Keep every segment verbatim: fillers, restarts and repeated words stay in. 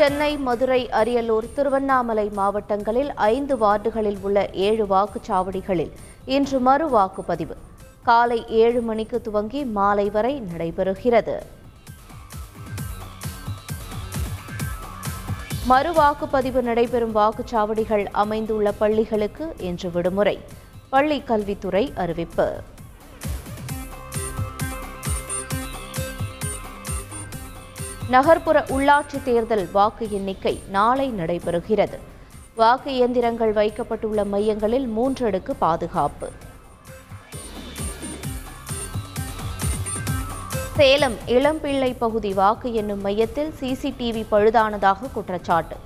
சென்னை, மதுரை, அரியலூர், திருவண்ணாமலை மாவட்டங்களில் ஐந்து வார்டுகளில் உள்ள ஏழு வாக்குச்சாவடிகளில் இன்று மறு வாக்குப்பதிவு காலை ஏழு மணிக்கு துவங்கி மாலை வரை நடைபெறுகிறது. மறு வாக்குப்பதிவு நடைபெறும் வாக்குச்சாவடிகள் அமைந்துள்ள பள்ளிகளுக்கு இன்று விடுமுறை, பள்ளி கல்வித்துறை அறிவிப்பு. நகர்ப்புற உள்ளாட்சித் தேர்தல் வாக்கு எண்ணிக்கை நாளை நடைபெறுகிறது. வாக்கு இயந்திரங்கள் வைக்கப்பட்டுள்ள மையங்களில் மூன்றடுக்கு பாதுகாப்பு. சேலம் இளம்பிள்ளை பகுதி வாக்கு என்னும் மையத்தில் சிசிடிவி பழுதானதாக குற்றச்சாட்டு.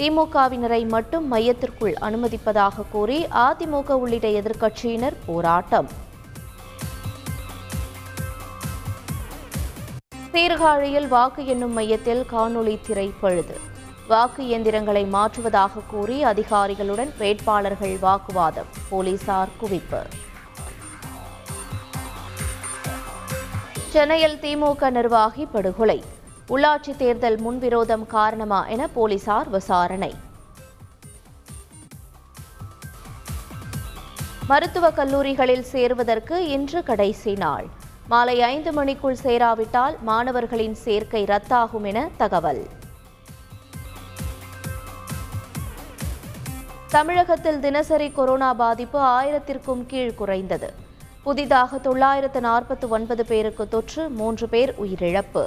திமுகவினரை மட்டும் மையத்திற்குள் அனுமதிப்பதாக கூறி அதிமுக உள்ளிட்ட எதிர்க்கட்சியினர் போராட்டம். சீர்காழியில் வாக்கு என்னும் மையத்தில் காணொலி திரை பழுது. வாக்கு இயந்திரங்களை மாற்றுவதாக கூறி அதிகாரிகளுடன் வேட்பாளர்கள் வாக்குவாதம், போலீசார் குவிப்பு. சென்னையில் திமுக நிர்வாகி படுகொலை. உள்ளாட்சி தேர்தல் முன்விரோதம் காரணமா என போலீசார் விசாரணை. மருத்துவக் கல்லூரிகளில் சேர்வதற்கு இன்று கடைசி நாள். மாலை ஐந்து மணிக்குள் சேராவிட்டால் மாணவர்களின் சேர்க்கை ரத்தாகும் என தகவல். தமிழகத்தில் தினசரி கொரோனா பாதிப்பு ஆயிரத்திற்கும் கீழ் குறைந்தது. புதிதாக தொள்ளாயிரத்து நாற்பத்தி ஒன்பது பேருக்கு தொற்று, மூன்று பேர் உயிரிழப்பு.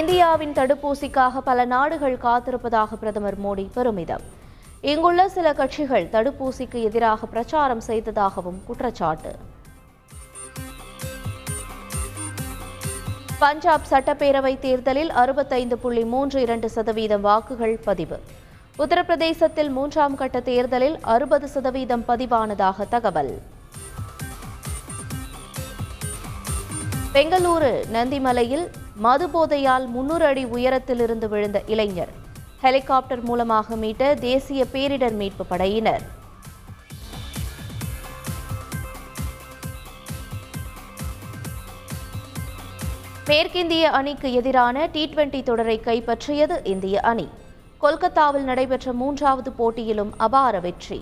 இந்தியாவின் தடுப்பூசிக்காக பல நாடுகள் காத்திருப்பதாக பிரதமர் மோடி பெருமிதம். இங்குள்ள சில கட்சிகள் தடுப்பூசிக்கு எதிராக பிரச்சாரம் செய்ததாகவும் குற்றச்சாட்டு. பஞ்சாப் சட்டப்பேரவை தேர்தலில் அறுபத்தைந்து புள்ளி மூன்று இரண்டு சதவீதம் வாக்குகள் பதிவு. உத்தரப்பிரதேசத்தில் மூன்றாம் கட்ட தேர்தலில் அறுபது சதவீதம் பதிவானதாக தகவல். பெங்களூரு நந்திமலையில் மதுபோதையால் முன்னூறு அடி உயரத்திலிருந்து விழுந்த இளைஞர் ஹெலிகாப்டர் மூலமாக மீட்ட தேசிய பேரிடர் மீட்பு படையினர். மேற்கிந்திய அணிக்கு எதிரான டி டுவெண்டி தொடரை கைப்பற்றியது இந்திய அணி. கொல்கத்தாவில் நடைபெற்ற மூன்றாவது போட்டியிலும் அபார வெற்றி.